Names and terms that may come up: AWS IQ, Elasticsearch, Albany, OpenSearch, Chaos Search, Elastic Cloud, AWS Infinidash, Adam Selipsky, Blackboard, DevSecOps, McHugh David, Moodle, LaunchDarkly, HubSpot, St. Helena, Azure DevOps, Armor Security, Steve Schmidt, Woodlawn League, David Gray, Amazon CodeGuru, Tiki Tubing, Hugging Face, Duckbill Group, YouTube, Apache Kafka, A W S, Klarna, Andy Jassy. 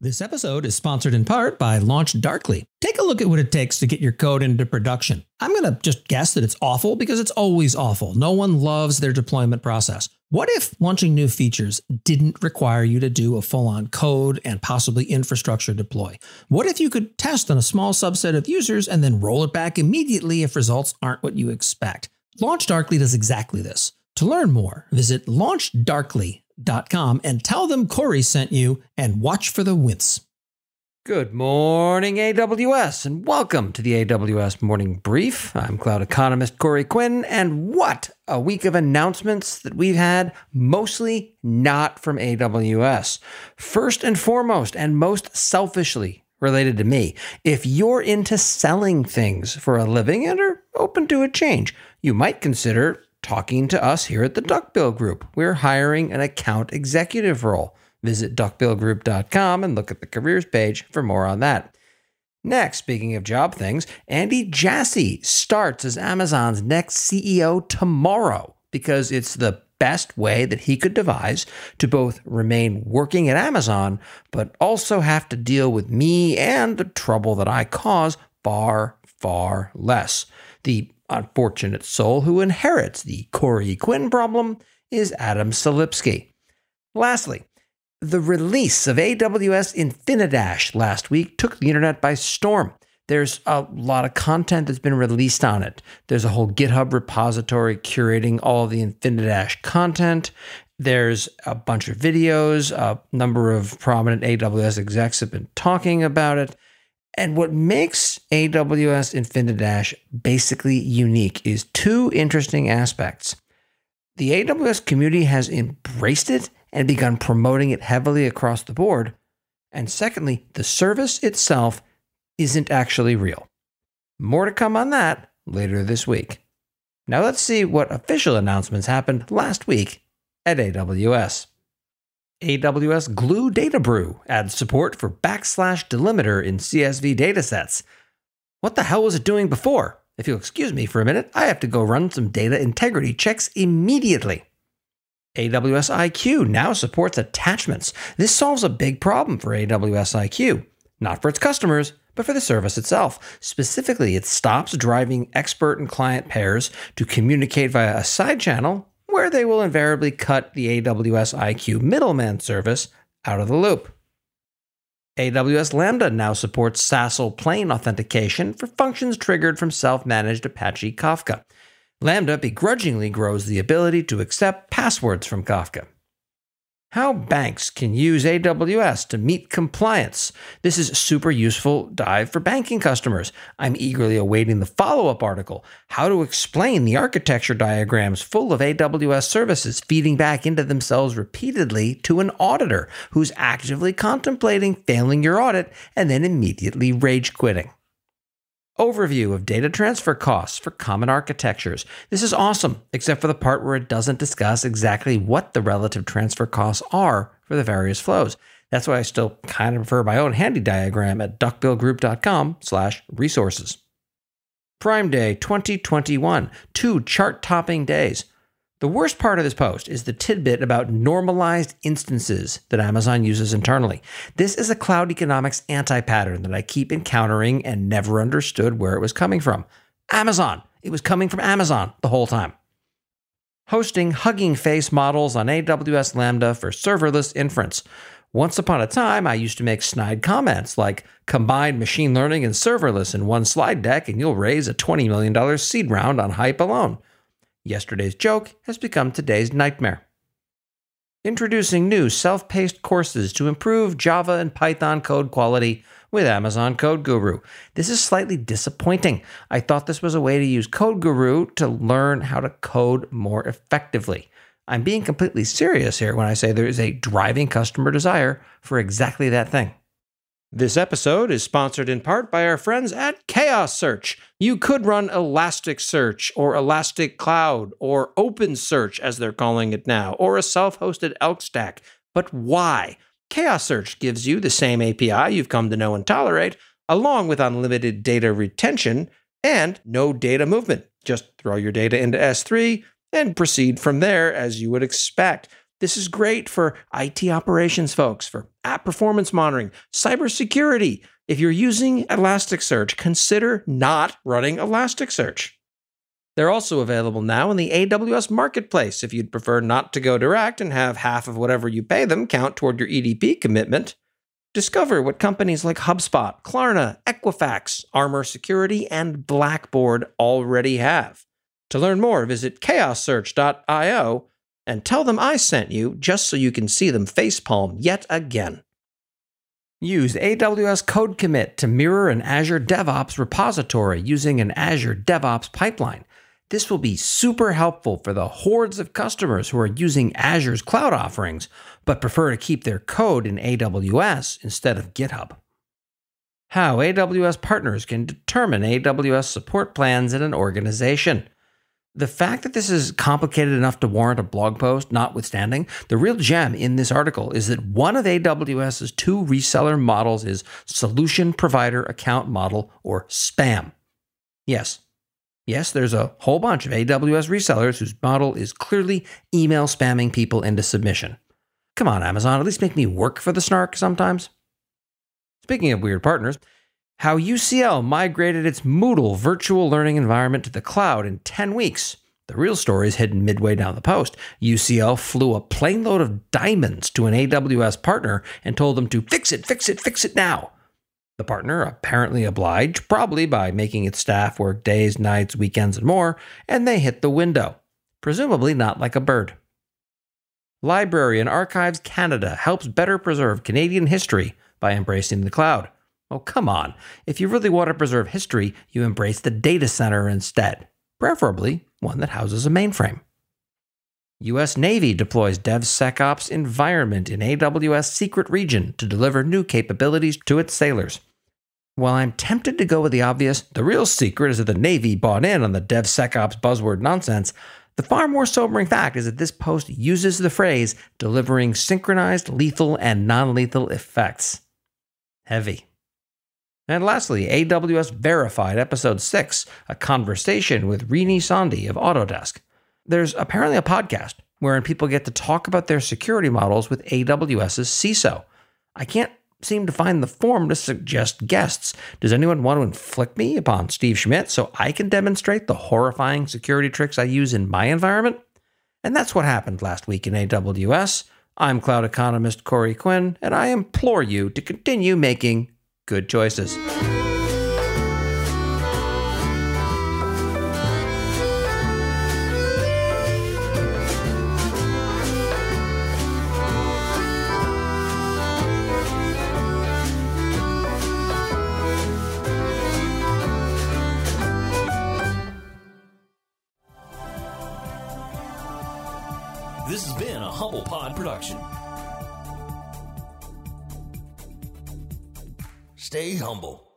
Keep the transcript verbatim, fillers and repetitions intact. This episode is sponsored in part by LaunchDarkly. Take a look at what it takes to get your code into production. I'm going to just guess that it's awful because it's always awful. No one loves their deployment process. What if launching new features didn't require you to do a full-on code and possibly infrastructure deploy? What if you could test on a small subset of users and then roll it back immediately if results aren't what you expect? LaunchDarkly does exactly this. To learn more, visit LaunchDarkly.com. Dot com and tell them Corey sent you and watch for the wince. Good morning, A W S, and welcome to the A W S Morning Brief. I'm cloud economist Corey Quinn, and what a week of announcements that we've had, mostly not from A W S. First and foremost, and most selfishly related to me, if you're into selling things for a living and are open to a change, you might consider talking to us here at the Duckbill Group. We're hiring an account executive role. Visit duckbill group dot com and look at the careers page for more on that. Next, speaking of job things, Andy Jassy starts as Amazon's next C E O tomorrow because it's the best way that he could devise to both remain working at Amazon, but also have to deal with me and the trouble that I cause far, far less. The unfortunate soul who inherits the Corey Quinn problem is Adam Selipsky. Lastly, the release of A W S Infinidash last week took the internet by storm. There's a lot of content that's been released on it. There's a whole GitHub repository curating all the Infinidash content. There's a bunch of videos. A number of prominent A W S execs have been talking about it. And what makes A W S Infinidash basically unique is two interesting aspects. The A W S community has embraced it and begun promoting it heavily across the board. And secondly, the service itself isn't actually real. More to come on that later this week. Now let's see what official announcements happened last week at A W S. A W S Glue DataBrew adds support for backslash delimiter in C S V datasets. What the hell was it doing before? If you'll excuse me for a minute, I have to go run some data integrity checks immediately. A W S I Q now supports attachments. This solves a big problem for A W S I Q. Not for its customers, but for the service itself. Specifically, it stops driving expert and client pairs to communicate via a side channel, where they will invariably cut the A W S I Q middleman service out of the loop. A W S Lambda now supports S A S L plain authentication for functions triggered from self-managed Apache Kafka. Lambda begrudgingly grows the ability to accept passwords from Kafka. How banks can use A W S to meet compliance. This is a super useful dive for banking customers. I'm eagerly awaiting the follow-up article, how to explain the architecture diagrams full of A W S services feeding back into themselves repeatedly to an auditor who's actively contemplating failing your audit and then immediately rage quitting. Overview of data transfer costs for common architectures. This is awesome, except for the part where it doesn't discuss exactly what the relative transfer costs are for the various flows. That's why I still kind of prefer my own handy diagram at duckbillgroup.com slash resources. Prime Day twenty twenty-one, two chart-topping days. The worst part of this post is the tidbit about normalized instances that Amazon uses internally. This is a cloud economics anti-pattern that I keep encountering and never understood where it was coming from. Amazon. It was coming from Amazon the whole time. Hosting Hugging Face models on A W S Lambda for serverless inference. Once upon a time, I used to make snide comments like, combine machine learning and serverless in one slide deck and you'll raise a twenty million dollars seed round on hype alone. Yesterday's joke has become today's nightmare. Introducing new self-paced courses to improve Java and Python code quality with Amazon CodeGuru. This is slightly disappointing. I thought this was a way to use CodeGuru to learn how to code more effectively. I'm being completely serious here when I say there is a driving customer desire for exactly that thing. This episode is sponsored in part by our friends at Chaos Search. You could run Elasticsearch or Elastic Cloud or OpenSearch, as they're calling it now, or a self-hosted ELK stack. But why? Chaos Search gives you the same A P I you've come to know and tolerate, along with unlimited data retention, and no data movement. Just throw your data into S three and proceed from there as you would expect. This is great for I T operations folks, for app performance monitoring, cybersecurity. If you're using Elasticsearch, consider not running Elasticsearch. They're also available now in the A W S Marketplace if you'd prefer not to go direct and have half of whatever you pay them count toward your E D P commitment. Discover what companies like HubSpot, Klarna, Equifax, Armor Security, and Blackboard already have. To learn more, visit chaos search dot i o and tell them I sent you just so you can see them facepalm yet again. Use A W S CodeCommit to mirror an Azure DevOps repository using an Azure DevOps pipeline. This will be super helpful for the hordes of customers who are using Azure's cloud offerings, but prefer to keep their code in A W S instead of GitHub. How A W S partners can determine A W S support plans in an organization. The fact that this is complicated enough to warrant a blog post notwithstanding, the real gem in this article is that one of AWS's two reseller models is Solution Provider Account Model, or SPAM. Yes. Yes, there's a whole bunch of A W S resellers whose model is clearly email spamming people into submission. Come on, Amazon, at least make me work for the snark sometimes. Speaking of weird partners, how U C L migrated its Moodle virtual learning environment to the cloud in ten weeks. The real story is hidden midway down the post. U C L flew a plane load of diamonds to an A W S partner and told them to fix it, fix it, fix it now. The partner apparently obliged, probably by making its staff work days, nights, weekends, and more, and they hit the window, presumably not like a bird. Library and Archives Canada helps better preserve Canadian history by embracing the cloud. Oh, come on. If you really want to preserve history, you embrace the data center instead, preferably one that houses a mainframe. U S Navy deploys DevSecOps environment in A W S secret region to deliver new capabilities to its sailors. While I'm tempted to go with the obvious, the real secret is that the Navy bought in on the DevSecOps buzzword nonsense. The far more sobering fact is that this post uses the phrase delivering synchronized lethal and non-lethal effects. Heavy. And lastly, A W S Verified Episode six, a conversation with Rini Sandi of Autodesk. There's apparently a podcast wherein people get to talk about their security models with AWS's C I S O. I can't seem to find the form to suggest guests. Does anyone want to inflict me upon Steve Schmidt so I can demonstrate the horrifying security tricks I use in my environment? And that's what happened last week in A W S. I'm cloud economist Corey Quinn, and I implore you to continue making good choices. This has been a HubblePod production. Stay humble.